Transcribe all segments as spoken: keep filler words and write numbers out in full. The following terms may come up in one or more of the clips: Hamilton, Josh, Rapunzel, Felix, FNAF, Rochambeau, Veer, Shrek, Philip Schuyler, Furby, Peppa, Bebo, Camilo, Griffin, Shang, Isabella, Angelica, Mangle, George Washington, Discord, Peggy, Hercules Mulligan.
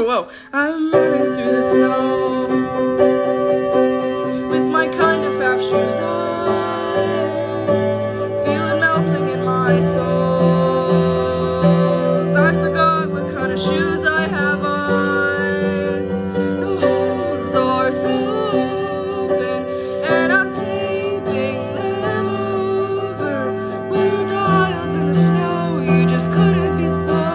Whoa. I'm running through the snow with my kind of half shoes on, feeling melting in my soles. I forgot what kind of shoes I have on. The holes are so open and I'm taping them over. We're dials in the snow, you just couldn't be so.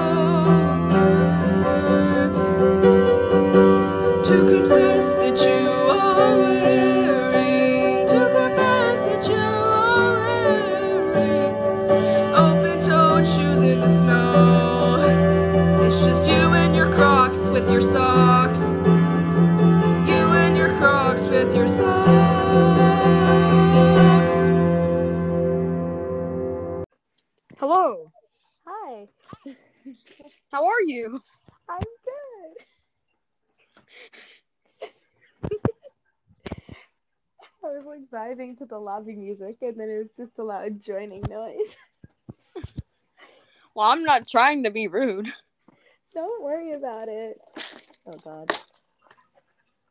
To confess that you are wearing, to confess that you are wearing open-toed shoes in the snow. It's just you and your Crocs with your socks. You and your Crocs with your socks. Hello. Hi. How are you? I'm good. I was like vibing to the lobby music and then it was just a loud joining noise. Well, I'm not trying to be rude. Don't worry about it. Oh god.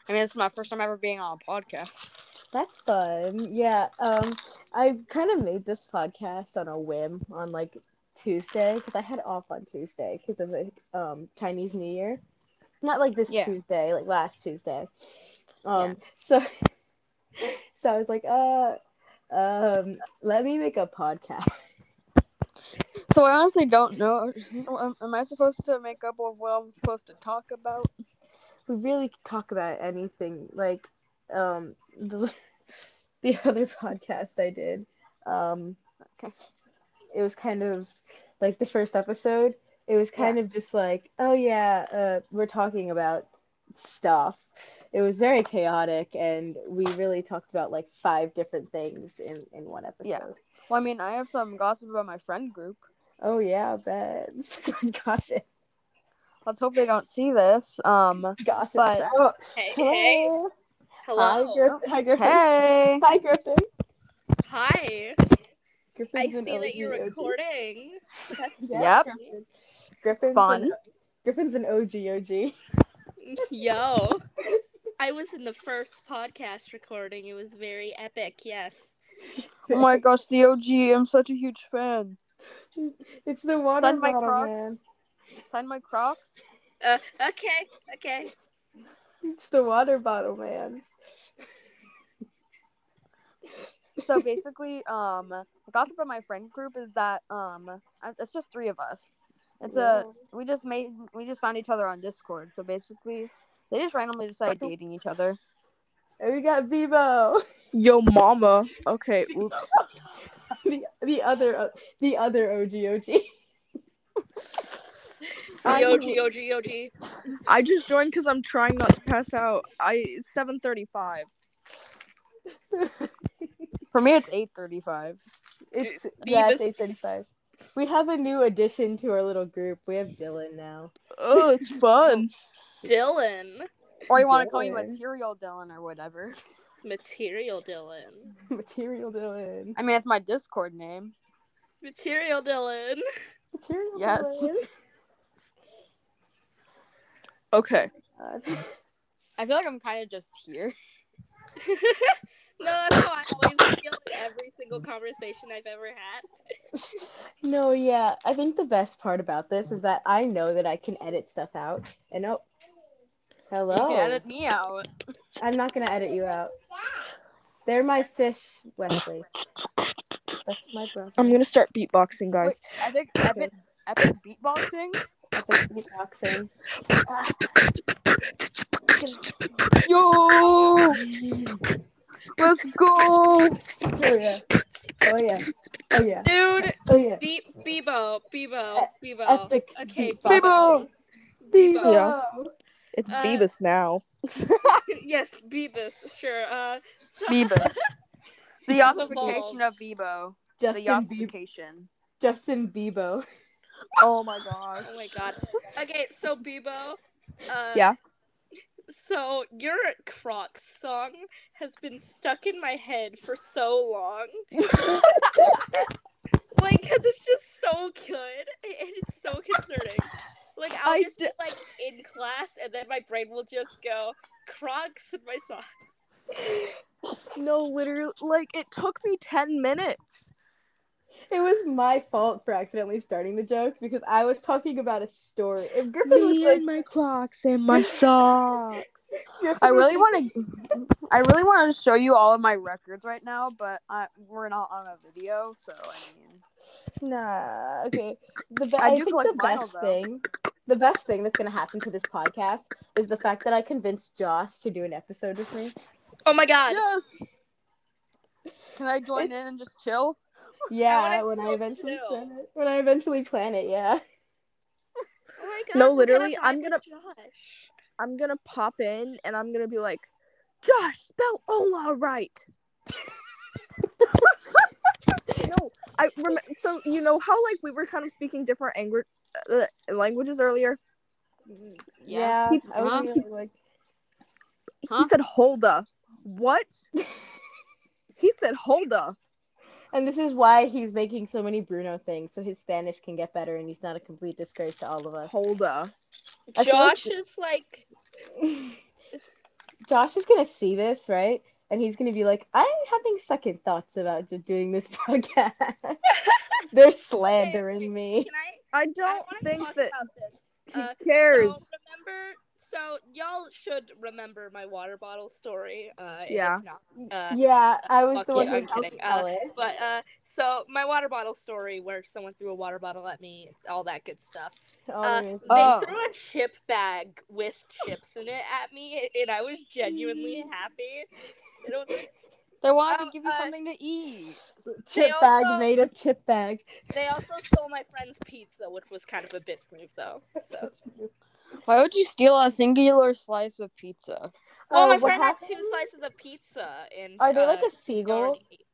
I mean, it's my first time ever being on a podcast. That's fun. Yeah, um I kind of made this podcast on a whim on like Tuesday because I had off on Tuesday because of the um Chinese New Year. Not like this yeah. Tuesday, like last Tuesday. Um, yeah. So so I was like, uh, um, let me make a podcast. So I honestly don't know. Am I supposed to make up of what I'm supposed to talk about? We really could talk about anything. Like um, the, the other podcast I did, um, okay. It was kind of like the first episode. It was kind yeah. of just like, oh yeah, uh, we're talking about stuff. It was very chaotic, and we really talked about like five different things in, in one episode. Yeah. Well, I mean, I have some gossip about my friend group. Oh yeah, I bet. Good gossip. Let's hope they don't see this. Um, gossip. But... Oh. Hey, hey. Hello. Hi, Griffin. Hey. Hi, Griffin. Hi. Griffin's I see that you're recording. O G. That's yep. Griffin. Griffin's fun. An, Griffin's an O G O G. Yo. I was in the first podcast recording. It was very epic, yes. Oh my gosh, the O G. I'm such a huge fan. It's the water Sign my bottle, Crocs. Man. Sign my Crocs. Uh, okay, okay. It's the water bottle, man. So basically, um, the gossip of my friend group is that um, it's just three of us. It's yeah. a we just made we just found each other on Discord. So basically, they just randomly decided dating each other. And we got Bebo. Yo, mama. Okay, oops. the the other the other O G O G. The O G O G O G. I just joined because I'm trying not to pass out. I it's seven thirty-five. For me, it's eight thirty-five. It's, yeah, it's eight thirty-five. We have a new addition to our little group. We have Dylan now. Oh, it's fun. Dylan. Or you want to call me Material Dylan or whatever. Material Dylan. Material Dylan. I mean, it's my Discord name. Material Dylan. Material yes. Dylan. Okay. God. I feel like I'm kind of just here. No, that's how I always feel in every single conversation I've ever had. No, yeah. I think the best part about this is that I know that I can edit stuff out. And oh, hello. You can edit me out. I'm not going to edit you out. They're my fish, Wesley. That's my brother. I'm going to start beatboxing, guys. Wait, I think epic, epic beatboxing? Epic beatboxing. Ah. Yo! Let's go! Oh yeah! Oh yeah! Oh yeah! Dude! Oh yeah! Be- Bebo! Bebo! Bebo! Epic okay, Bebo! Bebo! Bebo. Yeah. It's uh, Beavis now. Yes, Beavis. Sure. Uh, so- Beavis. The ossification of Bebo. Justin the ossification. Be- Justin Bebo. Oh my gosh! Oh my god! Okay, so Bebo. Uh, yeah. So, your Crocs song has been stuck in my head for so long. Like, because it's just so good, and it's so concerning. Like, I'll I just d- be, like, in class, and then my brain will just go, Crocs in my socks. No, literally, like, it took me ten minutes. It was my fault for accidentally starting the joke, because I was talking about a story. If Griffin me was like, and my Crocs and my socks. I really want to I really want to show you all of my records right now, but I, we're not on a video, so I mean... Nah, okay. The be- I, I do think the vinyl, best though. thing, the best thing that's gonna happen to this podcast is the fact that I convinced Josh to do an episode with me. Oh my god! Yes. Can I join it's... in and just chill? Yeah, I when I eventually chill. plan it. When I eventually plan it, yeah. Oh my god! No, literally, I'm gonna. Josh. I'm gonna pop in and I'm gonna be like, Josh, spell Ola right. No, I rem- so you know how like we were kind of speaking different angri- uh, languages earlier. Yeah, he, I was he, really like, huh? he said "Holda." What? He said "Holda," and this is why he's making so many Bruno things, so his Spanish can get better, and he's not a complete disgrace to all of us. Holda. I Josh like... is like. Josh is gonna see this, right? And he's going to be like, I'm having second thoughts about just doing this podcast. They're slandering okay, me. I, I don't I think that he uh, cares. So, remember, so y'all should remember my water bottle story. Uh, yeah. If not, uh, yeah, I was the one who kidding. Uh, but uh, so my water bottle story where someone threw a water bottle at me, all that good stuff. Oh, uh, they oh. threw a chip bag with chips in it at me, and I was genuinely happy. Like, they wanted um, to give you uh, something to eat. Chip bag also, made of chip bag. They also stole my friend's pizza, which was kind of a bitch move, though. So, why would you steal a singular slice of pizza? Oh, oh my friend happened? had two slices of pizza. And are they uh, like a seagull? Part of it.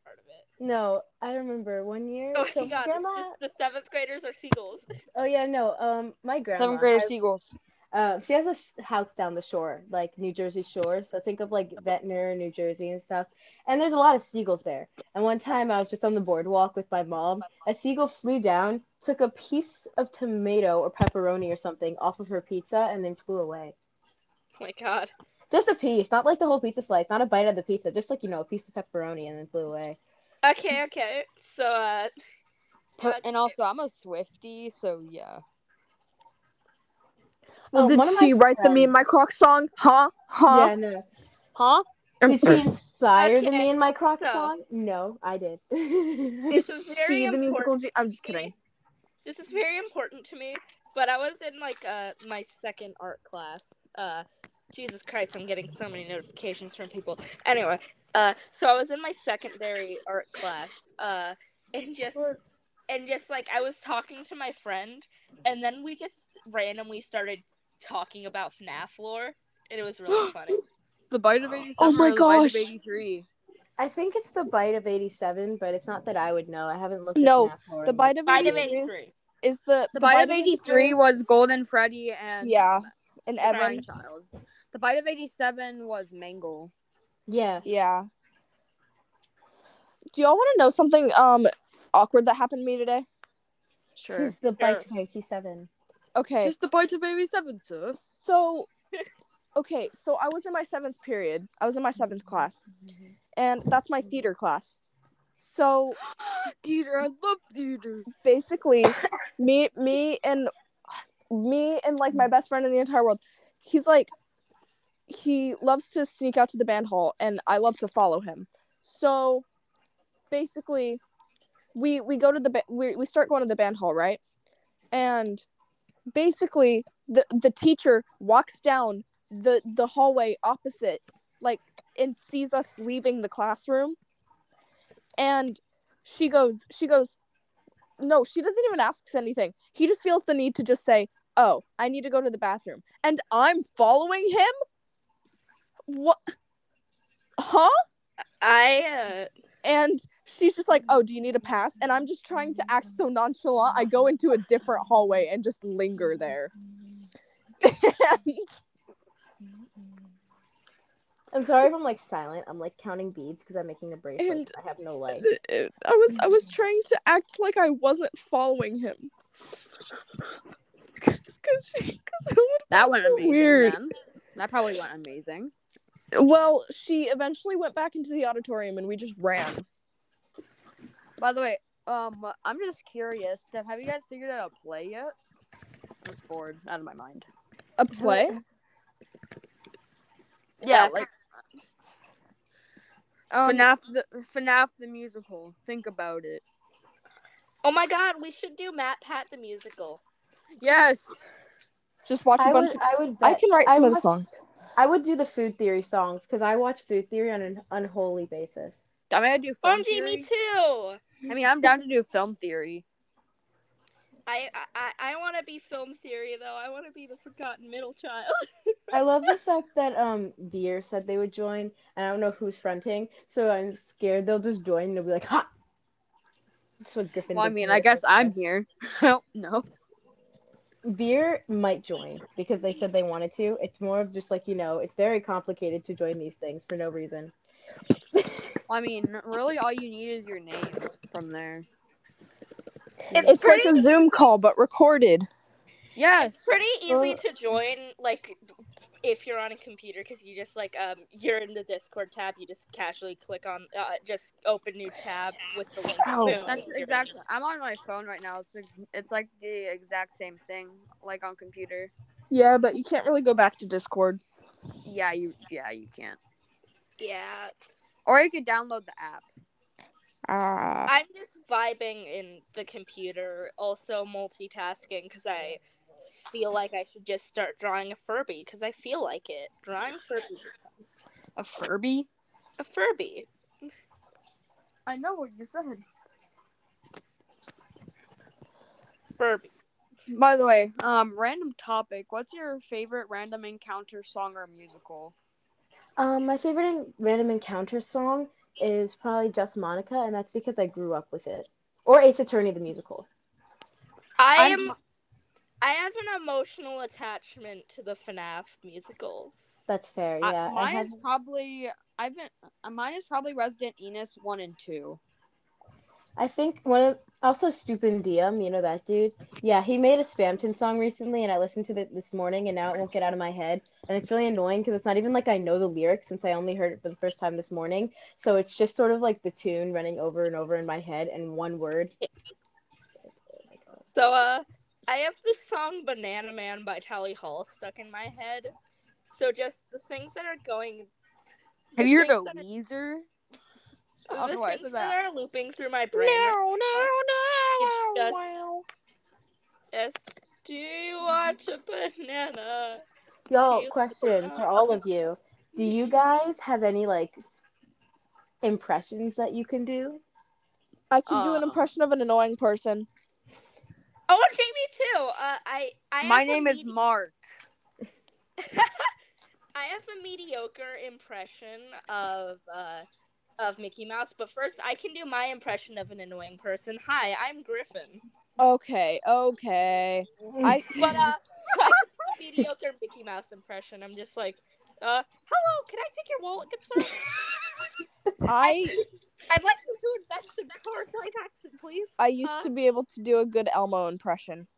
No, I remember one year. Oh so my god, grandma... it's just the seventh graders are seagulls. Oh yeah, no. Um, my grandma. Seventh grader I... seagulls. Um, she has a sh- house down the shore, like New Jersey shore. So think of like Ventnor, New Jersey and stuff. And there's a lot of seagulls there. And one time I was just on the boardwalk with my mom. A seagull flew down, took a piece of tomato or pepperoni or something off of her pizza, and then flew away. Oh my god. Just a piece, not like the whole pizza slice, not a bite of the pizza. Just like, you know, a piece of pepperoni and then flew away. Okay, okay. So, uh... But, and also, I'm a Swiftie, so yeah. Well, oh, did she write friends. the Me and My Croc song? Huh? Huh? Yeah, no. Huh? Did she inspire okay. the Me and My Croc so, song? No, I did. Is, is she the musical? G- I'm just kidding. This is very important to me, but I was in, like, uh, my second art class. Uh, Jesus Christ, I'm getting so many notifications from people. Anyway, uh, so I was in my secondary art class, uh, and just... And just, like, I was talking to my friend, and then we just randomly started talking about FNAF lore, and it was really funny. The Bite of eighty-seven oh my gosh. The Bite of eighty-three. I think it's the Bite of eighty-seven, but it's not that I would know. I haven't looked no, at FNAF lore. No, the Bite of eighty-three is, is the... The, the Bite, Bite of eighty-three was Golden Freddy and... Yeah, and Evan. Child. The Bite of eighty-seven was Mangle. Yeah. Yeah. Do y'all want to know something, um... awkward that happened to me today? Sure. Just the bite sure. of eighty-seven. Okay. Just the bite of eighty-seven, sir. So, okay, so I was in my seventh period. I was in my seventh class. Mm-hmm. And that's my theater class. So, theater, I love theater. Basically, me, me, and, me, and, like, my best friend in the entire world, he's, like, he loves to sneak out to the band hall, and I love to follow him. So, basically... We we go to the ba- we we start going to the band hall, right? And basically the the teacher walks down the, the hallway opposite, like, and sees us leaving the classroom. And she goes she goes no, she doesn't even ask us anything. He just feels the need to just say, "Oh, I need to go to the bathroom." And I'm following him? What? Huh? I uh... And she's just like, "Oh, do you need a pass?" And I'm just trying to act so nonchalant. I go into a different hallway and just linger there. I'm sorry if I'm, like, silent. I'm, like, counting beads because I'm making a bracelet. And I have no light. I was, I was trying to act like I wasn't following him. because she because that would that went so amazing, weird. Then. That probably went amazing. Well, she eventually went back into the auditorium, and we just ran. By the way, um, I'm just curious, Steph, have you guys figured out a play yet? I'm just bored out of my mind. A play? Yeah, yeah, like um, F NAF, the, F NAF the musical. Think about it. Oh my God, we should do MatPat the musical. Yes. Just watch a I bunch. Would, of, I would. Bet. I can write some of the songs. I would do the Food Theory songs because I watch Food Theory on an unholy basis. I mean, I do film theory. Me too. I mean, I'm down to do Film Theory. I I, I want to be Film Theory though. I want to be the forgotten middle child. I love the fact that um Veer said they would join, and I don't know who's fronting, so I'm scared they'll just join and they'll be like, "Ha." That's what Griffin. Well, I mean, I guess I'm here. I don't know. Veer might join because they said they wanted to. It's more of just like, you know, it's very complicated to join these things for no reason. I mean, really all you need is your name from there. It's, it's pretty... like a Zoom call, but recorded. Yes. It's pretty easy uh, to join, like, if you're on a computer because you just, like, um, you're in the Discord tab. You just casually click on, uh, just open new tab with the link. Oh, boom, that's exactly. Just... I'm on my phone right now. So it's, like, the exact same thing, like, on computer. Yeah, but you can't really go back to Discord. Yeah, you, yeah, you can't. Yeah. Or you could download the app. Uh, I'm just vibing in the computer, also multitasking, because I feel like I should just start drawing a Furby, because I feel like it. Drawing Furby. A Furby? A Furby. I know what you said. Furby. By the way, um, random topic. What's your favorite random encounter song or musical? Um, my favorite random encounter song is probably Just Monica, and that's because I grew up with it. Or Ace Attorney the musical. I am. I have an emotional attachment to the F NAF musicals. That's fair. Yeah, I, mine I have... is probably. I've been. Mine is probably Resident Enos one and two. I think one of also Stupid Diem. You know that dude? Yeah, he made a Spamton song recently, and I listened to it this morning, and now it won't get out of my head. And it's really annoying because it's not even like I know the lyrics since I only heard it for the first time this morning. So it's just sort of like the tune running over and over in my head and one word. So uh, I have the song Banana Man by Tally Hall stuck in my head. So just the things that are going. Have you heard of Weezer? Oh, the things that? that are looping through my brain. No, no, no. It's just, wow. Yes, do you want a banana? Yo, question for all of you. Do you guys have any, like, impressions that you can do? I can uh, do an impression of an annoying person. Oh, and Jamie, too. Uh, I, I My name is medi- Mark. I have a mediocre impression of... Uh, of Mickey Mouse, but first I can do my impression of an annoying person. Hi, I'm Griffin. Okay, okay. I but uh, I mediocre Mickey Mouse impression. I'm just like, uh, hello, can I take your wallet, good sir? I I'd like you to invest in car taxes, please. I used uh, to be able to do a good Elmo impression.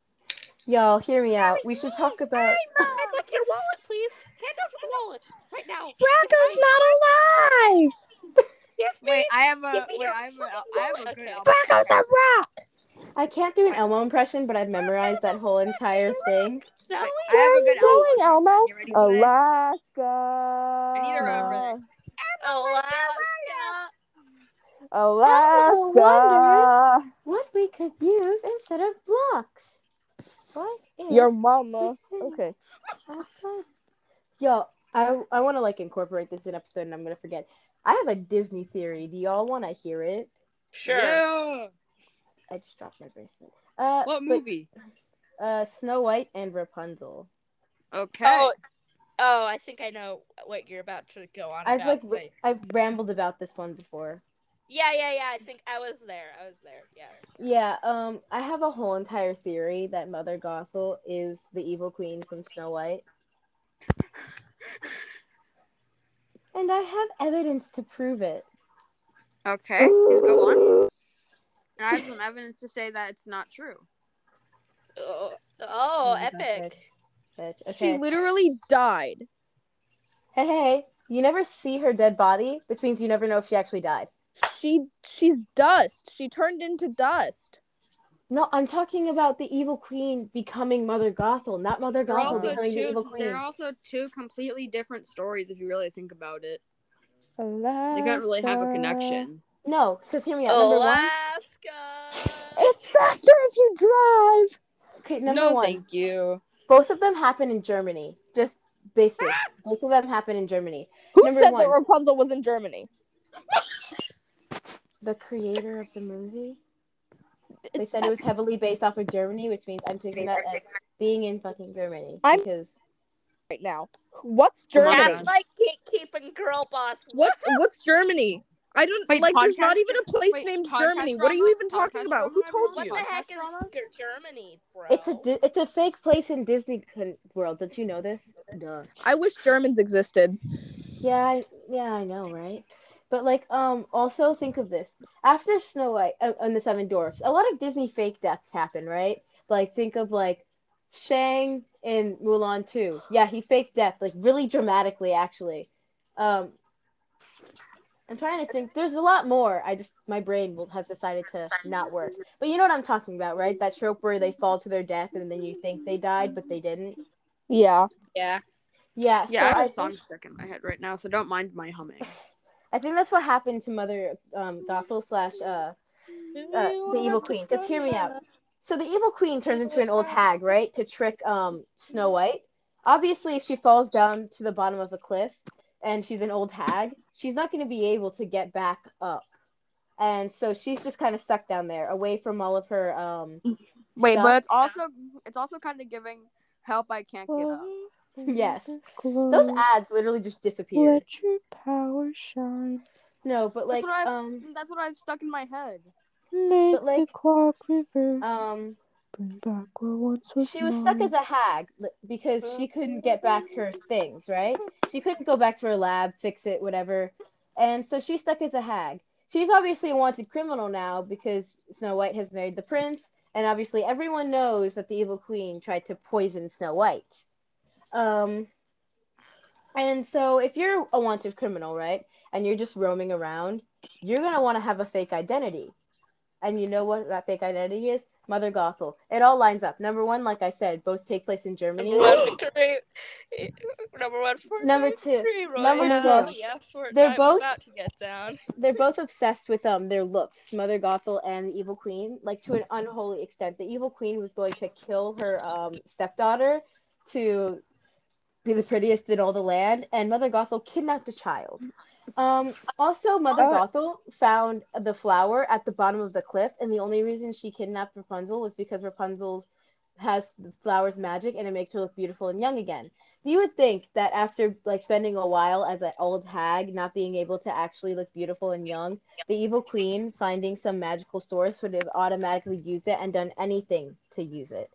Y'all, hear me out. We should talk about. I'd like your wallet, please. Hand over the wallet right now. Rocco's I... not alive. Me, wait, I have a. Wait, I have a. I have a good Elmo. Bracco's a rock. I can't do an Elmo impression, but I've memorized that whole entire thing. Wait, I have a good going, Elmo. Elmo? Alaska. I need to remember this. Alaska. Alaska. What we could use instead of blocks? What is your mama? Okay. Yo, I I want to like incorporate this in episode, and I'm gonna forget. I have a Disney theory. Do y'all want to hear it? Sure. Yeah. I just dropped my bracelet. Uh, what movie? But, uh, Snow White and Rapunzel. Okay. Oh, oh, I think I know what you're about to go on I've about. Like, Wait. I've rambled about this one before. Yeah, yeah, yeah. I think I was there. I was there. Yeah. Yeah. Um, I have a whole entire theory that Mother Gothel is the Evil Queen from Snow White. And I have evidence to prove it. Okay, please go on. And I have some evidence to say that it's not true. Uh, Oh, epic. Okay. She literally died. Hey, hey, you never see her dead body, which means you never know if she actually died. She she's dust. She turned into dust. No, I'm talking about the Evil Queen becoming Mother Gothel, not Mother Gothel becoming two, the Evil Queen. They're also two completely different stories if you really think about it. Alaska. They don't really have a connection. No, because hear me out. Number Alaska! One, it's faster if you drive! Okay, number no, one. No, thank you. Both of them happen in Germany. Just basic. Both of them happen in Germany. Who number said one, that Rapunzel was in Germany? The creator of the movie? They said it was heavily based off of Germany, which means I'm taking that as being in fucking Germany. I'm because right now. What's Germany? That's like gatekeeping, girl boss. What? What's Germany? I don't Wait, like. Podcast, there's not even a place Wait, named Germany. Drama? What are you even talking podcast about? Who told what you? What the heck is Germany, bro? It's a it's a fake place in Disney World. Did you know this? Duh. I wish Germans existed. Yeah, yeah, I know, right? But, like, um, also think of this. After Snow White uh, and the Seven Dwarfs, a lot of Disney fake deaths happen, right? Like, think of, like, Shang in Mulan two. Yeah, he faked death, like, really dramatically, actually. Um, I'm trying to think. There's a lot more. I just, my brain will, has decided to not work. But you know what I'm talking about, right? That trope where they fall to their death and then you think they died, but they didn't. Yeah. Yeah. Yeah. Yeah, so I have I a think... song stuck in my head right now, so don't mind my humming. I think that's what happened to Mother um, Gothel slash uh, uh, the Evil Queen. Just hear me out. So the Evil Queen turns into an old hag, right, to trick um, Snow White. Obviously, if she falls down to the bottom of a cliff and she's an old hag, she's not going to be able to get back up. And so she's just kind of stuck down there, away from all of her um, Wait, stuff. But it's also it's also kind of giving help I can't get up. Yes. Those ads literally just disappeared. Let your power shine. No, but like that's what I've, um that's what I've stuck in my head. Make but like the clock reverse. Um Bring back what once was She was mine. Stuck as a hag because she couldn't get back her things, right? She couldn't go back to her lab, fix it, whatever. And so she's stuck as a hag. She's obviously a wanted criminal now because Snow White has married the prince, and obviously everyone knows that the Evil Queen tried to poison Snow White. Um, and so if you're a wanted criminal, right, and you're just roaming around, you're going to want to have a fake identity. And you know what that fake identity is? Mother Gothel. It all lines up. Number one, like I said, both take place in Germany. Number one for Number two. Three, Number yeah. two. Yeah, they're both about to get down. They're both obsessed with um their looks, Mother Gothel and the Evil Queen, like to an unholy extent. The Evil Queen was going to kill her um stepdaughter to be the prettiest in all the land, and Mother Gothel kidnapped a child. Um, also, Mother oh. Gothel found the flower at the bottom of the cliff, and the only reason she kidnapped Rapunzel was because Rapunzel has the flower's magic, and it makes her look beautiful and young again. You would think that after like spending a while as an old hag, not being able to actually look beautiful and young, the Evil Queen, finding some magical source, would have automatically used it and done anything to use it.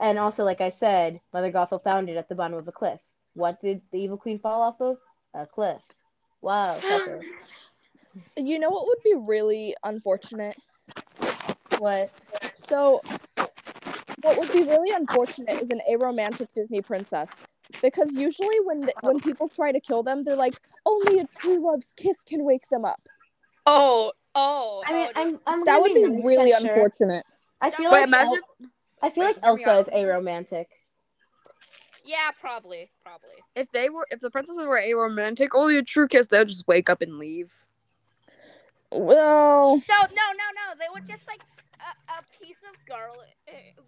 And also, like I said, Mother Gothel found it at the bottom of a cliff. What did the Evil Queen fall off of? A cliff. Wow. You know what would be really unfortunate? What? So, what would be really unfortunate is an aromantic Disney princess. Because usually when the, when people try to kill them, they're like, only a true love's kiss can wake them up. Oh, oh. I mean, I'm, I'm that would be really sure. unfortunate. I feel Wait, like... Imagine- I- I feel Wait, like Elsa is aromantic. Yeah, probably, probably. If they were, if the princesses were aromantic, only a true kiss, they'll just wake up and leave. Well, no, no, no, no. They would just like a, a piece of garlic,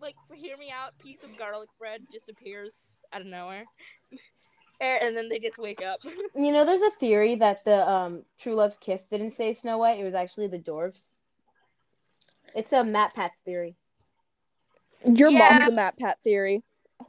like hear me out. Piece of garlic bread just appears out of nowhere, and then they just wake up. You know, there's a theory that the um, true love's kiss didn't save Snow White. It was actually the dwarves. It's a MatPat's theory. Your yeah. mom's a MatPat theory.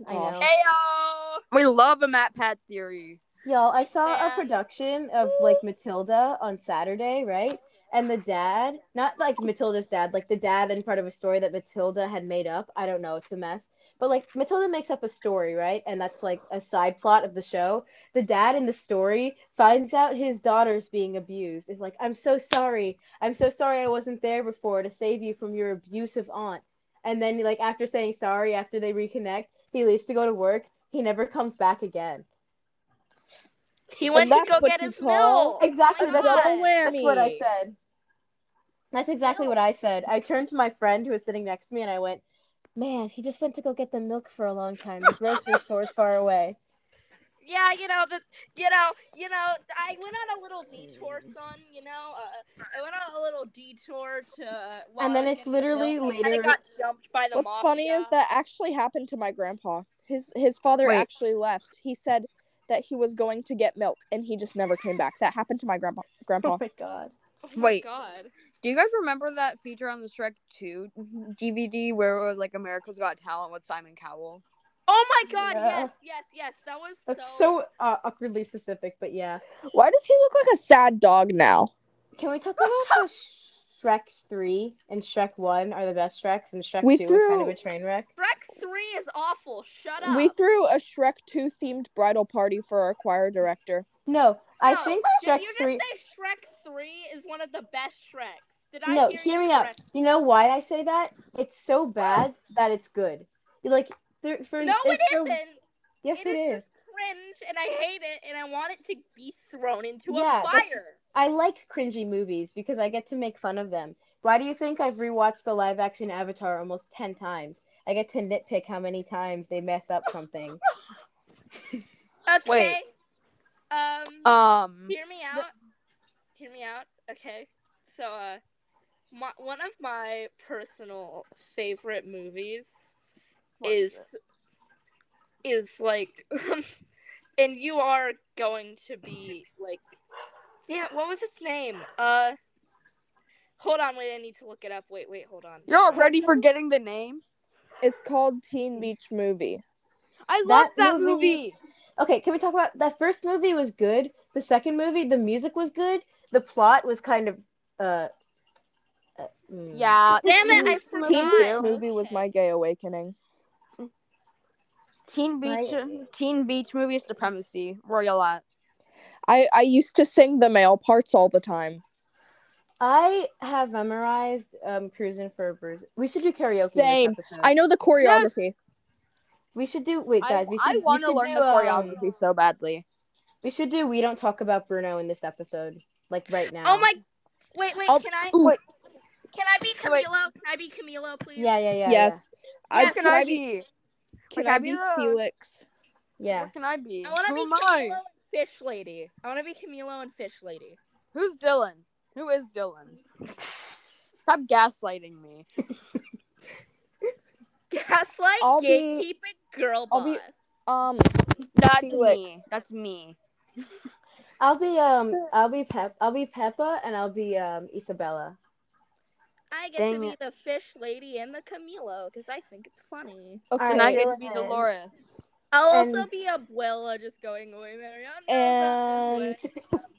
I know. Hey, y'all. We love a MatPat theory. Y'all, I saw yeah. a production of, like, Matilda on Saturday, right? And the dad, not, like, Matilda's dad, like, the dad in part of a story that Matilda had made up. I don't know. It's a mess. But, like, Matilda makes up a story, right? And that's, like, a side plot of the show. The dad in the story finds out his daughter's being abused. Is like, I'm so sorry. I'm so sorry I wasn't there before to save you from your abusive aunt. And then, like, after saying sorry, after they reconnect, he leaves to go to work. He never comes back again. He went to go get his milk. Exactly. That's what I said. That's exactly what I said. I turned to my friend who was sitting next to me and I went, man, he just went to go get the milk for a long time. The grocery store is far away. Yeah, you know, the, you know, you know, I went on a little detour, son, you know, uh, I went on a little detour to... Uh, and then it's literally milk. Later... I got jumped by the What's mafia. Funny is that actually happened to my grandpa. His, his father Wait. actually left. He said that he was going to get milk, and he just never came back. That happened to my grandpa. grandpa. Oh, my God. Oh my Wait. God. Do you guys remember that feature on the Shrek two D V D where it was, like, America's Got Talent with Simon Cowell? Oh my God, yeah. yes, yes, yes. That was That's so... so uh, awkwardly specific, but yeah. Why does he look like a sad dog now? Can we talk about how Shrek three and Shrek one are the best Shreks, and Shrek we two threw... is kind of a train wreck? Shrek three is awful, shut up! We threw a Shrek two themed bridal party for our choir director. No, I no, think Shrek you just three... say Shrek three is one of the best Shreks? Did I No, hear, hear me out. You know why I say that? It's so bad that it's good. You like... For, for, no, it isn't. So... Yes, it, it is. It is just cringe, and I hate it, and I want it to be thrown into yeah, a fire. I like cringy movies because I get to make fun of them. Why do you think I've rewatched the live-action Avatar almost ten times? I get to nitpick how many times they mess up something. Okay. Wait. Um. Um. Hear me out. The... Hear me out. Okay. So, uh, my, one of my personal favorite movies. Is is like and you are going to be like damn what was its name uh hold on wait I need to look it up wait wait hold on you're already forgetting the name. It's called Teen Beach Movie. I love that, that movie. movie Okay, can we talk about that? First movie was good. The second movie, the music was good. The plot was kind of uh yeah damn it I forgot. Teen Beach Movie was my gay awakening. Teen Beach, right. Teen Beach Movie Supremacy, Royalette. I, I used to sing the male parts all the time. I have memorized um, Cruisin' for a Bruisin'. We should do karaoke. Same. I know the choreography. Yes. We should do, wait guys. I, we should, I want to learn do, the choreography um, so badly. We should do We Don't Talk About Bruno in this episode, like right now. Oh my, wait, wait, I'll, can I, ooh, wait. Can I be Camilo? Can I be Camilo, please? Yeah, yeah, yeah. Yes. Yeah. I, yes. Can I be... Can I, I be the... Felix? Yeah. What can I be? I want to be Camilo and Fish Lady. I want to be Camilo and Fish Lady. Who's Dylan? Who is Dylan? Stop gaslighting me. Gaslight, I'll gatekeeping, be... girl boss. Be... Um, that's Felix. me. That's me. I'll be um, I'll be Pep, I'll be Peppa, and I'll be um, Isabella. I get Dang to be it. the Fish Lady and the Camilo because I think it's funny. Okay, and I get to be Dolores. I'll and... also be Abuela, just going away, Mariana. And...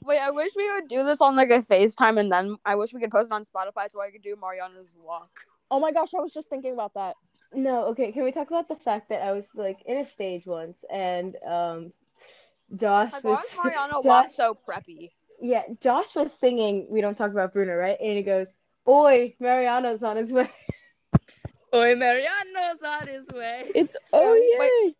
Wait, I wish we would do this on like a FaceTime, and then I wish we could post it on Spotify so I could do Mariana's walk. Oh my gosh, I was just thinking about that. No, okay, can we talk about the fact that I was like in a stage once, and um, Josh I was Mariana Josh... walked so preppy. Yeah, Josh was singing "We Don't Talk About Bruno," right? And he goes, "Oi, Mariano's on his way." Oi, Mariano's on his way. It's oh yeah. Wait,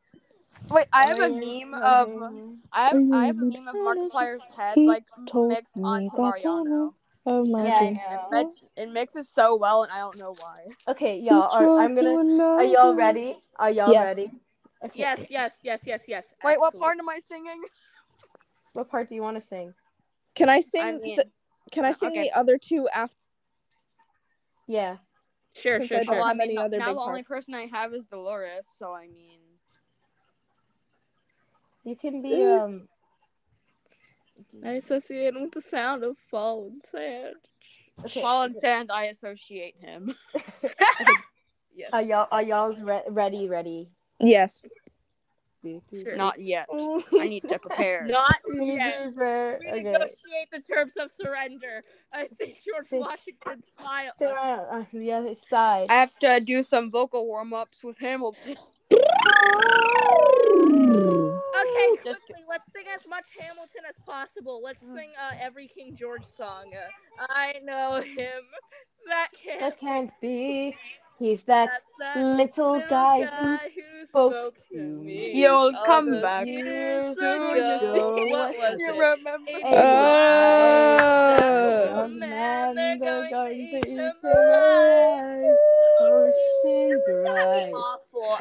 wait I have a meme of I have I have a meme of Markiplier's head like mixed onto Mariano. Oh my god. Yeah, it mixes so well, and I don't know why. Okay, y'all, are, I'm gonna. Are y'all ready? Are y'all yes. ready? Okay. Yes, yes, yes, yes, yes. Wait, absolutely. What part am I singing? What part do you want to sing? Can I sing? I mean, the, can I sing okay. the other two after? Yeah. Sure, Since sure, I sure. Well, I mean, now the parts. only person I have is Dolores, so I mean... You can be, um... I associate him with the sound of fallen sand. Okay. Fallen sand, I associate him. Yes. Are y'all, are y'all's re- ready, ready? Yes. Sure. Not yet. I need to prepare. Not yet. Prepare. We okay. negotiate the terms of surrender. I see George Washington smile. On the other side. I have to do some vocal warm-ups with Hamilton. Okay, quickly, let's sing as much Hamilton as possible. Let's sing uh, every King George song. Uh, I know him. That can't, that can't be He's that, that little, little guy, guy who spoke to me. You'll come back. You remember a man they're going to eat her. Ocean bright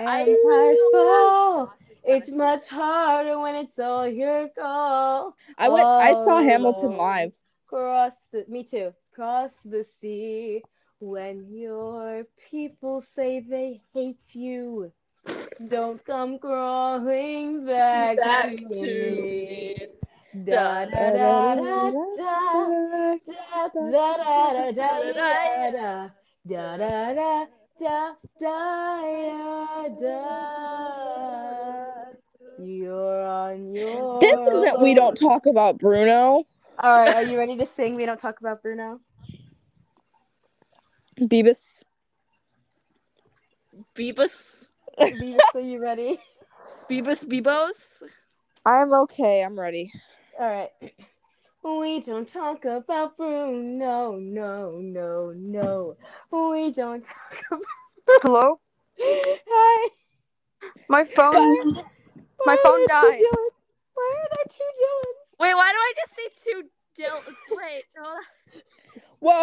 and hearts full. It's much harder when it's all your goal. I went. I saw Hamilton live. Cross the. Me too. Cross the sea. When your people say they hate you, don't come crawling back, back to, to me. Da da da da da da da da da da da da da da. You're on your. This isn't We Don't Talk About Bruno. All right, are you ready to sing We Don't Talk About Bruno? Beavis. Beavis. Beavis, are you ready? Beavis, Bebos. I'm okay. I'm ready. All right. We don't talk about Bruno. No, no, no. We don't talk about. Hello? Hi. My phone. Why, my why phone died. Why are there two Dylans? Wait, why do I just see two Dylans? Wait, hold on. Whoa, my,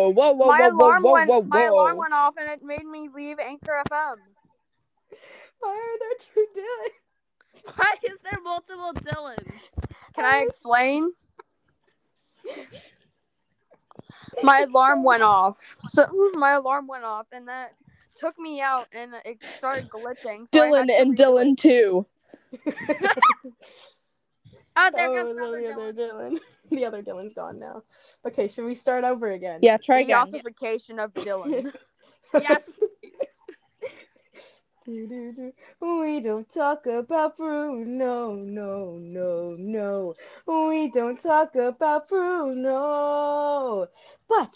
whoa, whoa, my whoa, alarm whoa, went, whoa, whoa, my alarm went off and it made me leave Anchor F M. Why are there two Dylans? Why is there multiple Dylans? Can I explain? My alarm went off. So my alarm went off and that took me out and it started glitching. So Dylan and Dylan too. Oh, there goes oh, the other Dylan. Dylan. The other Dylan's gone now. Okay, should we start over again? Yeah, try again. The ossification of Dylan. Yes. do, do, do. We don't talk about Bruno. No, no, no. We don't talk about Bruno. But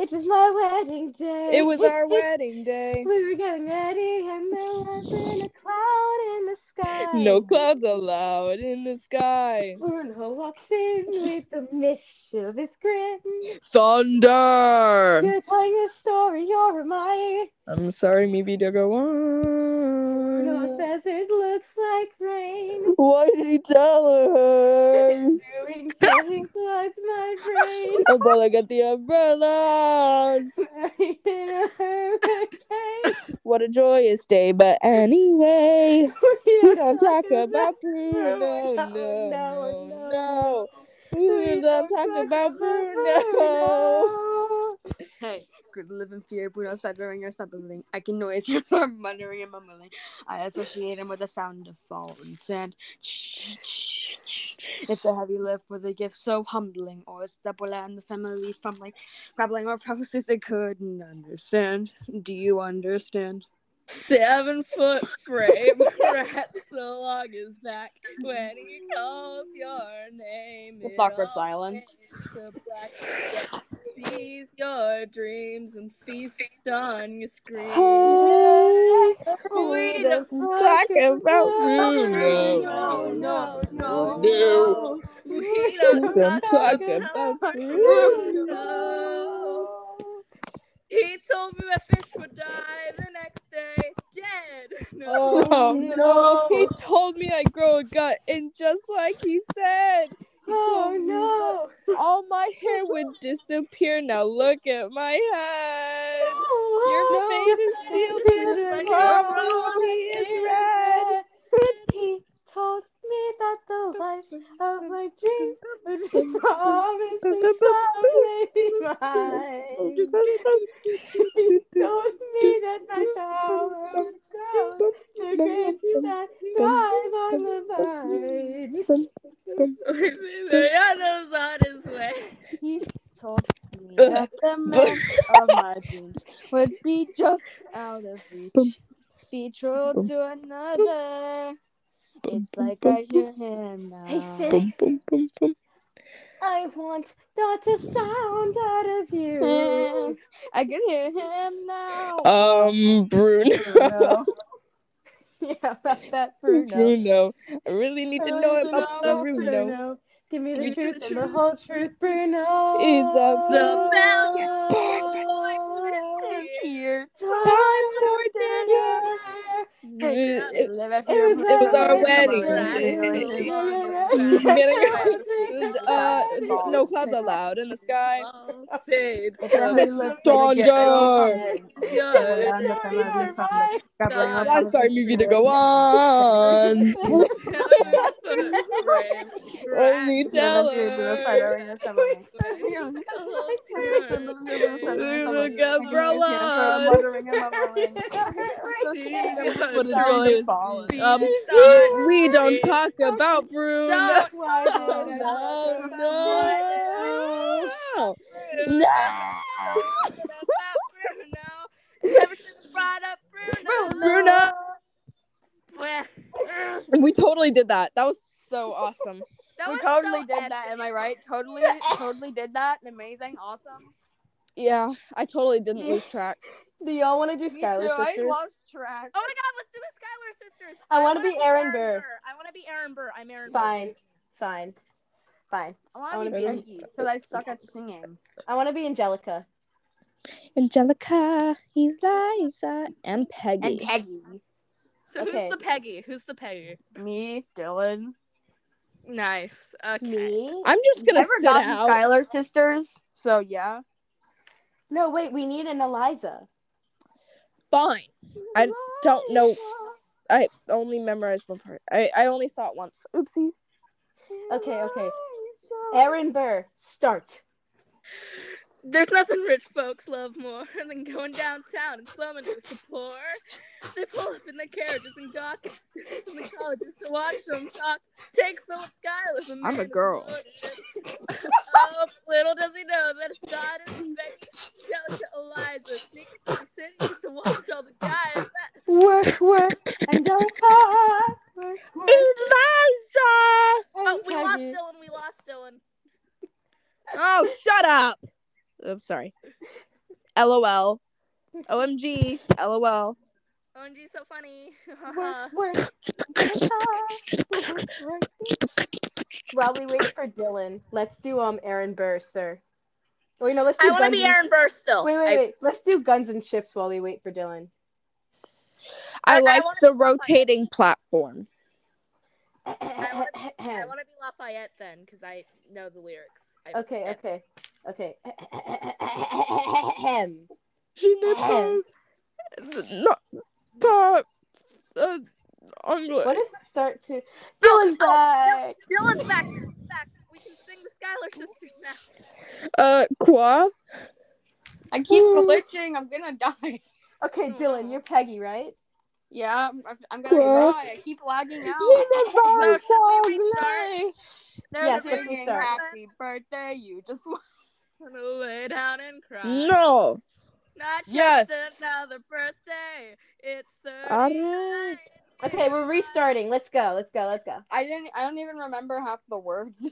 it was my wedding day. It was our wedding day. We were getting ready and there wasn't a cloud in the sky. No clouds allowed in the sky. Bruno walks in with a mischievous grin. Thunder! You're telling a story, you're my... I'm sorry, maybe to go on. Bruno says it looks like rain. Why did he tell her? Doing something floods my brain. Oh, but I got the umbrella. What a joyous day, but anyway, we don't talk about Bruno. No, no, no, no. We don't talk about Bruno. Hey, could live in fear, Bruno stuttering or something. I can noise your farm muttering and mumbling. I associate him with the sound of falling sand. It's a heavy lift with a gift so humbling, or it's double and the family fumbling, babbling or prophecies they couldn't understand. Do you understand? Seven foot frame, wrapped so long his back. When he calls your name, it's awkward silence. Seize your dreams and feast on your screen. Hey, we don't talk about Bruno. No, no, no, no. We don't talk about Bruno. He told me my fish would die the next day, dead. No, oh, no. He told me I'd grow a gut, and just like he said. Oh no! All my hair would disappear. Now look at my head. No, your no, fate is sealed. Your prophecy is red. He told me that the life of my dreams would be promised someday be mine. He told me that my power would grow. The grace that thrive on the vine. Mariano's on his way. He told me that the man of my dreams would be just out of reach. Be true to another. It's like I hear him now. Hey, Sid. I want not to sound out of you. And I can hear him now. Um, Bruno. Yeah, about that Bruno. Bruno. I really need I to really know about know Bruno. Bruno. Give me the Give truth the and truth. The whole truth, Bruno. Is up the mellow. Perfect. Tears. dinner. Time, time for dinner. dinner. It, it, it, was, it was our wedding. uh, no clouds allowed in the sky. Fades. I'm sorry, movie to go on. Only Look at Brella. What a joyous. Um, we don't talk about Bruno. No, no, no. Never brought up Bruno. Bruno. We totally did that. That was so awesome. That we totally so did epic. that. Am I right? Totally, totally did that. Amazing, awesome. Yeah, I totally didn't lose track. Do y'all want to do Skylar Sisters? I lost track. Oh my God, let's do the Skylar Sisters. I, I want to be, be Aaron Burr. Burr. I want to be Aaron Burr. I'm Aaron Fine. Burr. Fine, fine, fine. I want to be Peggy because I suck at singing. I want to be Angelica. Angelica, Eliza, and Peggy. And Peggy. So okay. who's the Peggy? Who's the Peggy? Me, Dylan. Nice. Okay. Me? I'm just gonna sit out. Never got Skylar Sisters, so yeah. No, wait. We need an Eliza. Fine. I don't know. I only memorized one part. I, I only saw it once. Oopsie. Okay. Okay. Aaron Burr, start. There's nothing rich folks love more than going downtown and slumming it with the poor. They pull up in their carriages and gawk at students in the colleges to watch them talk. Take Philip Schuyler. I'm a girl. Oh, little does he know that his daughters, Becky, Eliza, sneak into the city to watch all the guys. That... Work, work, and don't talk. Work, work. Eliza! Oh, we lost Dylan. We lost Dylan. Oh, shut up. I'm sorry. LOL. O M G. LOL. O M G, so funny. Work, work. While we wait for Dylan, let's do um Aaron Burr, sir. Wait, oh, no, let's do I want to be Aaron Burr still. Wait, wait, I... wait. Let's do Guns and Chips while we wait for Dylan. I, I like I the rotating platform. I want to be, be Lafayette then, because I know the lyrics. I okay, forget. okay. Okay. She never not but uh, what does it start to? Dylan's back. Dylan's back. Dylan's back. We can sing the Skylar Sisters now. Uh, quoi? I keep glitching. I'm gonna die. Okay, Dylan, you're Peggy, right? Yeah, I'm, I'm gonna die. I keep lagging out. No, should we restart? Yes, let's restart. Happy birthday, you just. Lay down and cry. No. Not just yes. another birthday. It's the All right. Okay, we're restarting. Let's go. Let's go. Let's go. I didn't I don't even remember half the words.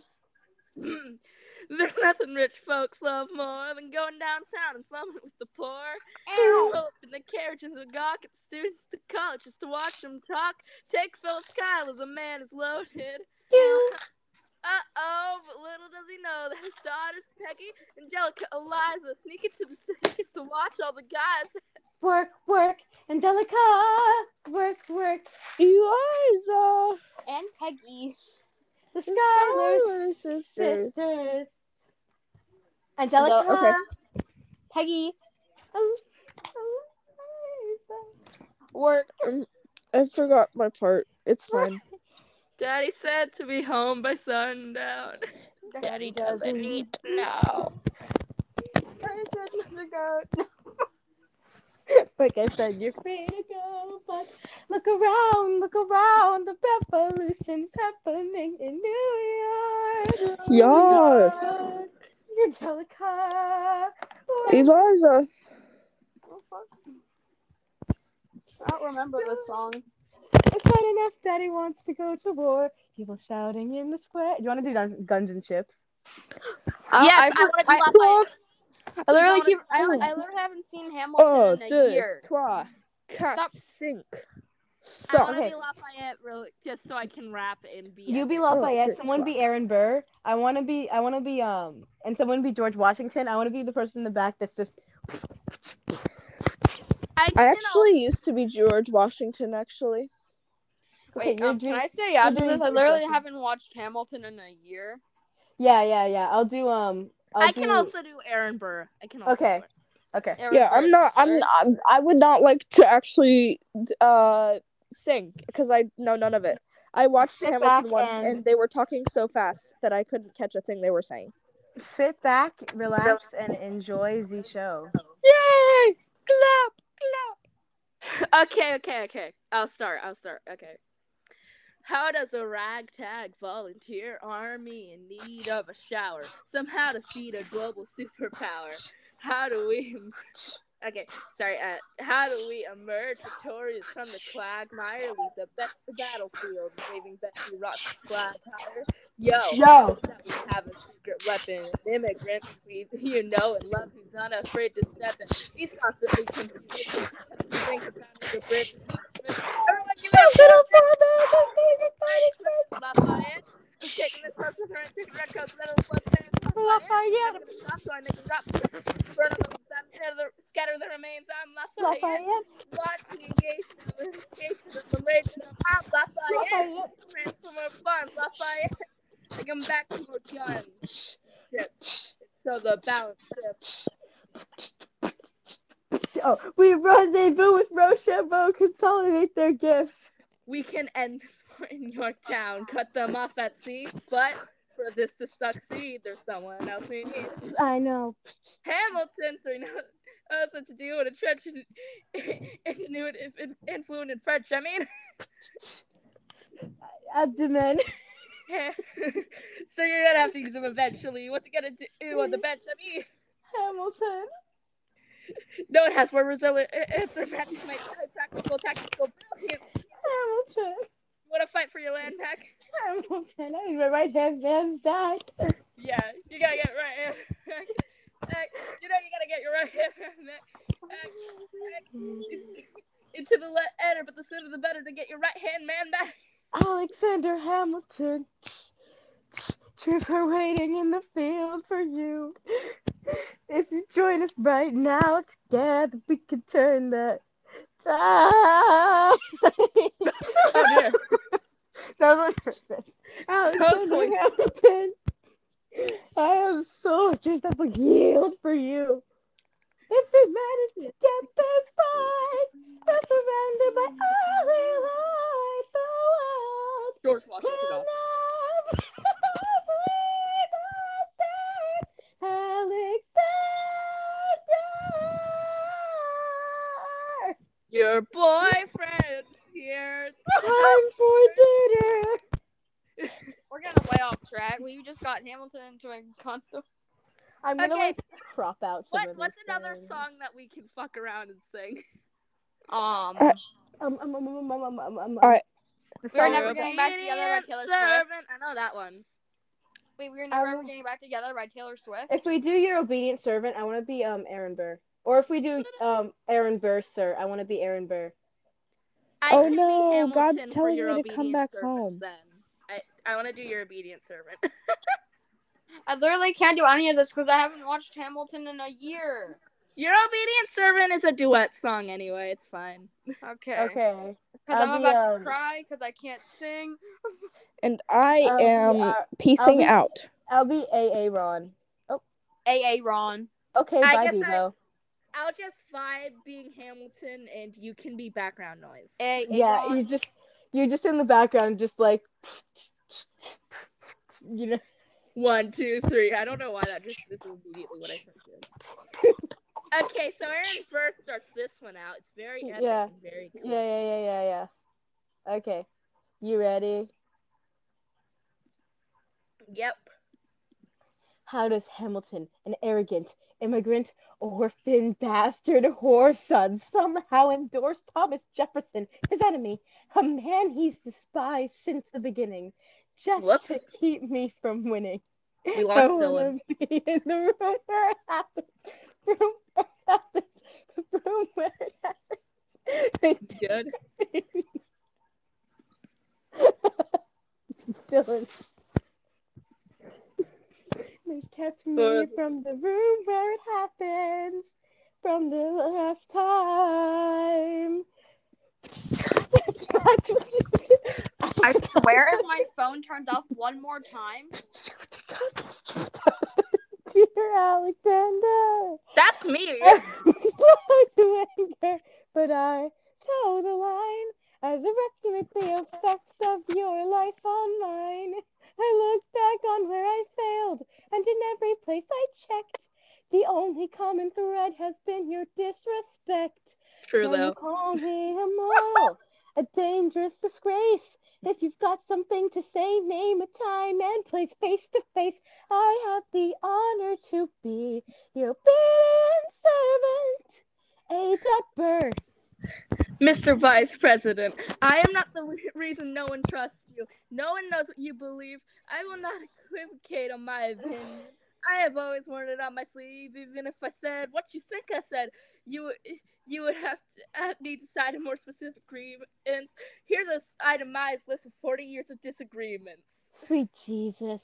There's nothing rich folks love more than going downtown and slumming with the poor. They roll up in the carriages and gawk at students to college just to watch them talk. Take Philip Schuyler, the man is loaded. Ew. Uh-oh, but little does he know that his daughters, Peggy, Angelica, Eliza, sneak into the city just to watch all the guys. Work, work, Angelica, work, work, Eliza, and Peggy. The Skylar sisters. sisters. Angelica, no, okay. Peggy, um, Eliza. Work. Um, I forgot my part. It's work. Fine. Daddy said to be home by sundown. Daddy doesn't eat now. Daddy said not to go. Like I said, you're free to go, but look around, look around. The revolution's happening in New York. Yes. Angelica. Eliza. Oh, fuck. I don't remember this song. It's not enough. Daddy wants to go to war. People shouting in the square. Do you want to do guns, guns and chips? Uh, yes, I, I want to do Lafayette. I literally keep. I, I literally haven't seen Hamilton oh, in a deux, year. Trois, quatre, Stop. Cinq. So, I want to okay. be Lafayette, really, just so I can rap and be. You be Lafayette. Oh, someone be Aaron Burr. I want to be. I want to be. Um, and someone be George Washington. I want to be the person in the back that's just. I, I actually know. used to be George Washington, actually. Wait, okay, um, doing, can I stay after this? I literally Washington. haven't watched Hamilton in a year. Yeah, yeah, yeah. I'll do, um... I'll I do... can also do Aaron Burr. I can also Okay. Do okay. Aaron yeah, Burr I'm not... I'm not, I would not like to actually, uh, sing, because I know none of it. I watched Sit Hamilton once, and... and they were talking so fast that I couldn't catch a thing they were saying. Sit back, relax, and enjoy the show. Yay! Clap! Okay, okay, okay. I'll start. I'll start. Okay. How does a ragtag volunteer army in need of a shower somehow defeat a global superpower? How do we... Okay, sorry. Uh, how do we emerge victorious from the quagmire? Leave the best battlefield, saving Betsy Rock's flag higher. Yo, yo, we have a secret weapon, an immigrant we you know and love who's unafraid to step in. He's constantly confusing. Think about the bricks. Everyone, give us a little brother. Lafayette, he's taking this up with her and taking red coats, metal bloodstains. Lafayette, stop so I make a drop. Burn up. Scatter the remains. I'm Lafayette. Lafayette. Watching engagement with escape to the liberation of I'm Lafayette. Lafayette. Transformer farms. Lafayette. I come back to more guns. So the balance shifts. Oh, we rendezvous with Rochambeau. Consolidate their gifts. We can end this war in Yorktown. Cut them off at sea, but... for this to succeed, there's someone else we need. I know. Hamilton, so he knows what to do with a French and fluent in French, I mean. Abdomen. So you're gonna have to use him eventually. What's he gonna do on the bench, I mean? Hamilton. No one has more resilient answer matches my practical, tactical brilliance. Hamilton. Want to fight for your land back? Hamilton, I need my right hand man's back. Yeah, you gotta get right hand back. You know you gotta get your right hand back. Into the left enter, but the sooner the better to get your right hand man back. Alexander Hamilton, troops are waiting in the field for you. If you join us right now, together we can turn that. Oh, dear. That was my person. Alexander Hamilton, I have soldiers that will yield for you. If we manage to get this fight, they'll surrender by early light. The world George Washington. Will not be Alexander. Your boyfriend's here. Time for dinner. We're gonna way off track. We just got Hamilton into a contest. I'm gonna okay. like crop out. What? What's thing. another song that we can fuck around and sing? Um. Uh, um, um, um, um, um, um, um. All right. We're never getting back together by Taylor Swift. I know that one. Wait, we're never um, getting back together by Taylor Swift. If we do Your Obedient Servant, I want to be um Aaron Burr. Or if we do um, Aaron Burr, sir, I want to be Aaron Burr. I oh no, God's telling me to come back home. Then. I, I want to do Your Obedient Servant. I literally can't do any of this because I haven't watched Hamilton in a year. Your Obedient Servant is a duet song anyway. It's fine. Okay. Okay. Because I'm be, about um... to cry because I can't sing. And I um, am uh, piecing I'll be, out. I'll be A A Ron. Oh. A A Ron. Okay, I bye, Bebo. I'll just vibe being Hamilton, and you can be background noise. Hey, hey, yeah, Ron. you just you're just in the background, just like you know. One, two, three. I don't know why that just this is immediately what I said. Okay, so Aaron Burr starts this one out. It's very epic yeah. and very cool. Yeah, yeah, yeah, yeah, yeah. Okay, you ready? Yep. How does Hamilton, an arrogant immigrant, orphan, bastard, whoreson, somehow endorsed Thomas Jefferson, his enemy, a man he's despised since the beginning, just Whoops. to keep me from winning. We lost I Dylan. Be in the room where it happens. Room where it happens. Room where it happens. Good. Dylan. They kept me from the room where it happens. from the last time. I swear if my phone turns off one more time. Dear Alexander. That's me. To anger, but I toe the line as erected with the effects of your life on mine. I looked back on where I failed, and in every place I checked, the only common thread has been your disrespect. True, though. You call me a mole, a dangerous disgrace. If you've got something to say, name a time and place face to face. I have the honor to be your obedient servant, A. Burr. Mister Vice President, I am not the re- reason no one trusts you. No one knows what you believe. I will not equivocate on my opinion. I have always worn it on my sleeve, even if I said what you think I said. You you would have to have me decide a more specific grievance. Here's an itemized list of forty years of disagreements. Sweet Jesus.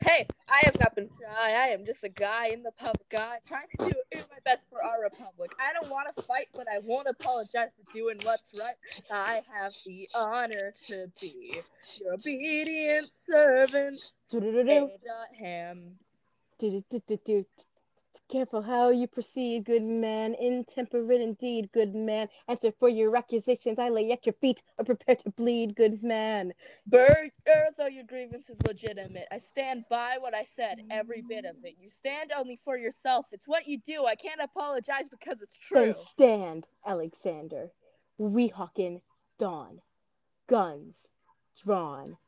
Hey, I have not been shy. I am just a guy in the public eye trying to do my best for our republic. I don't want to fight, but I won't apologize for doing what's right. I have the honor to be your obedient servant, A.Ham. Do, do, do, do. Careful how you proceed, good man. Intemperate indeed, good man. Answer for your accusations. I lay at your feet or prepare to bleed, good man. Bird, though your grievance is legitimate, I stand by what I said, every bit of it. You stand only for yourself. It's what you do. I can't apologize because it's true. Then stand, Alexander. Weehawken, dawn. Guns, drawn.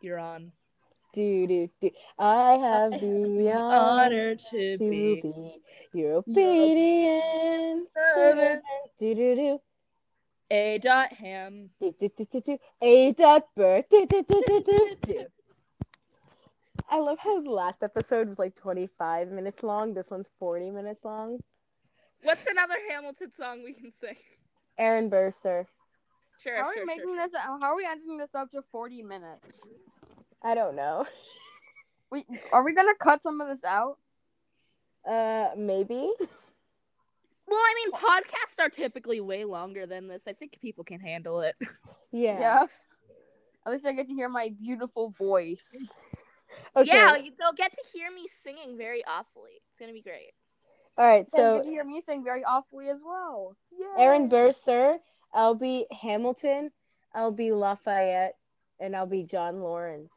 You're on. Do, do, do. I have I the have honor to, to be, be your obedient servant. Do, do, do. A. Dot ham. Do, do, do, do, do. A. Dot birth. Do, do, do, do, do, do. I love how the last episode was like twenty-five minutes long. This one's forty minutes long. What's another Hamilton song we can sing? Aaron Burr, sir. Sure, how are sure, we making sure, this? Sure. How are we ending this up to forty minutes? I don't know. Wait, are we gonna cut some of this out? Uh, maybe. Well, I mean, podcasts are typically way longer than this. I think people can handle it. Yeah. Yeah. At least I get to hear my beautiful voice. Okay. Yeah, they'll get to hear me singing very awfully. It's gonna be great. All right, so they'll get to hear me sing very awfully as well. Yeah. Aaron Burr, sir. I'll be Hamilton. I'll be Lafayette, and I'll be John Lawrence.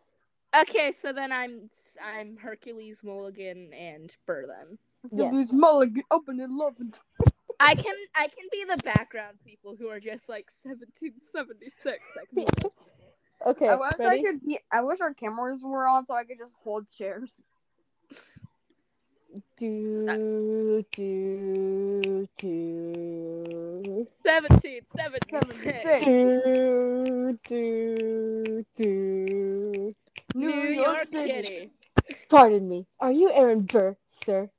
Okay, so then I'm I'm Hercules, Mulligan, and Burr then. Hercules, yes. Mulligan, open and loving. I can I can be the background people who are just like seventeen seventy-six. I can be those people. Okay, I wish, ready? I, could be, I wish our cameras were on so I could just hold chairs. Do, do, do. seventeen seventy-six. Do, do, do. New, New York, York City. City. Pardon me. Are you Aaron Burr, sir?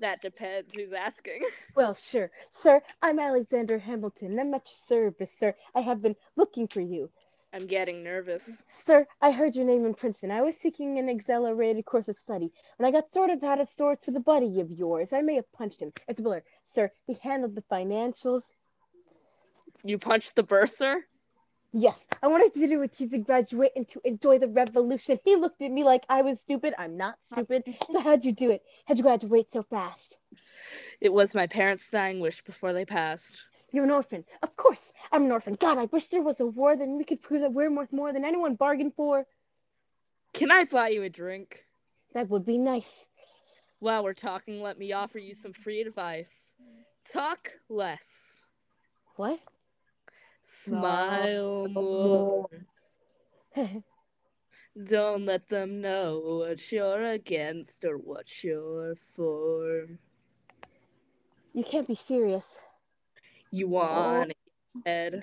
That depends who's asking. Well, sure. Sir, I'm Alexander Hamilton. I'm at your service, sir. I have been looking for you. I'm getting nervous. Sir, I heard your name in Princeton. I was seeking an accelerated course of study. When I got sort of out of sorts with a buddy of yours, I may have punched him. It's a blur. Sir, he handled the financials. You punched the Burr, sir? Yes, I wanted to do what he's a graduate and to enjoy the revolution. He looked at me like I was stupid. I'm not stupid. So how'd you do it? How'd you graduate so fast? It was my parents' dying wish before they passed. You're an orphan. Of course, I'm an orphan. God, I wish there was a war, then we could prove that we're worth more than anyone bargained for. Can I buy you a drink? That would be nice. While we're talking, let me offer you some free advice. Talk less. What? Smile more. Don't let them know what you're against or what you're for. You can't be serious. You want oh. head?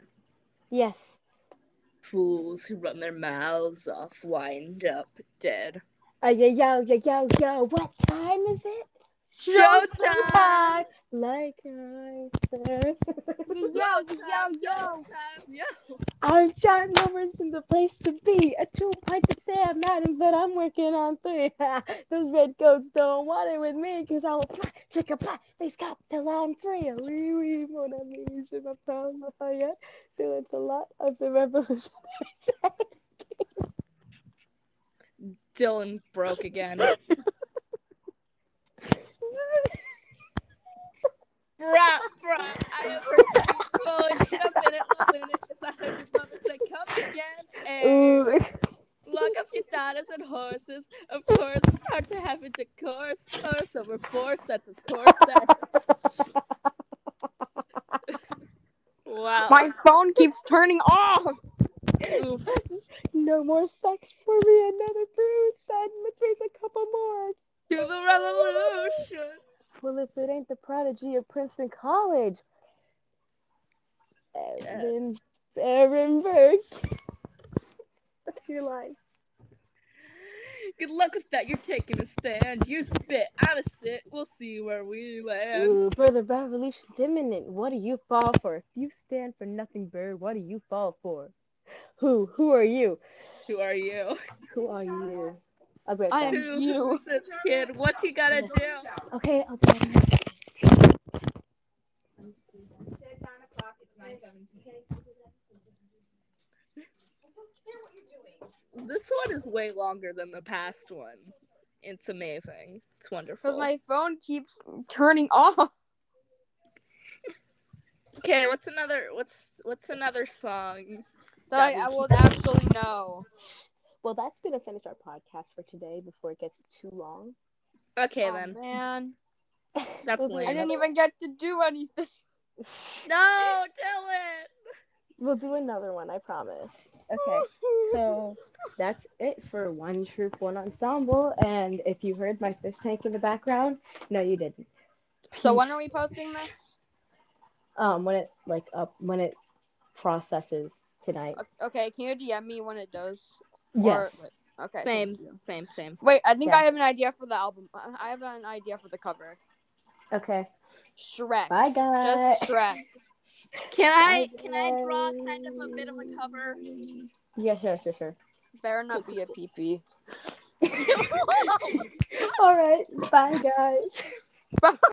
Yes. Fools who run their mouths off wind up dead. Uh, yeah, yo, yo, yo, yo, what time is it? Showtime! Like I said. Yo, yo, yo, yo. Our John Roberts in the place to be. A two pint to say I'm not in, but I'm working on three. Those red coats don't want it with me, because I will fly, chick a fly, they cop till I'm free. Wee wee, mon ami, je m'appelle Lafayette. So it's a lot of the revolutionary side. Dylan broke again. Bruh, bruh, I have heard people jump in it, love in it, as I heard your mother say, come again, and lock up your daughters and horses. Of course, it's hard to have a discourse, course over four sets of corsets. Wow. My phone keeps turning off! Oof. No more sex for me, another brood, son, let's raise a couple more. To the revolution! Well, if it ain't the prodigy of Princeton College, Aaron, yeah. Aaron Burr. That's your line. Good luck with that. You're taking a stand. You spit. I'm a sit. We'll see where we land. Ooh, brother, revolution's imminent. What do you fall for? If you stand for nothing, Bird, what do you fall for? Who? Who are you? Who are you? Who are you? I am you. you. This kid, what's he gotta do? Okay, I'll do it. This one is way longer than the past one. It's amazing. It's wonderful. Because my phone keeps turning off. Okay, what's another? What's what's another song? That I, I will actually know. Well, that's going to finish our podcast for today before it gets too long. Okay, oh, then. man. That's lame. I didn't even get to do anything. No, Dylan! We'll do another one, I promise. Okay, so that's it for One Troop, One Ensemble. And if you heard my fish tank in the background, no, you didn't. Peace. So when are we posting this? Um, when it, like, up, when it processes tonight. Okay, can you D M me when it does? Yes. Or, okay. Same. Same. Same. Wait, I think yeah. I have an idea for the album. I have an idea for the cover. Okay. Shrek. Bye, guys. Just Shrek. Can I? Bye, can guys. I draw kind of a bit of a cover? Yeah. Sure. Sure. Sure. Better not be a pee-pee. All right. Bye, guys. Bye.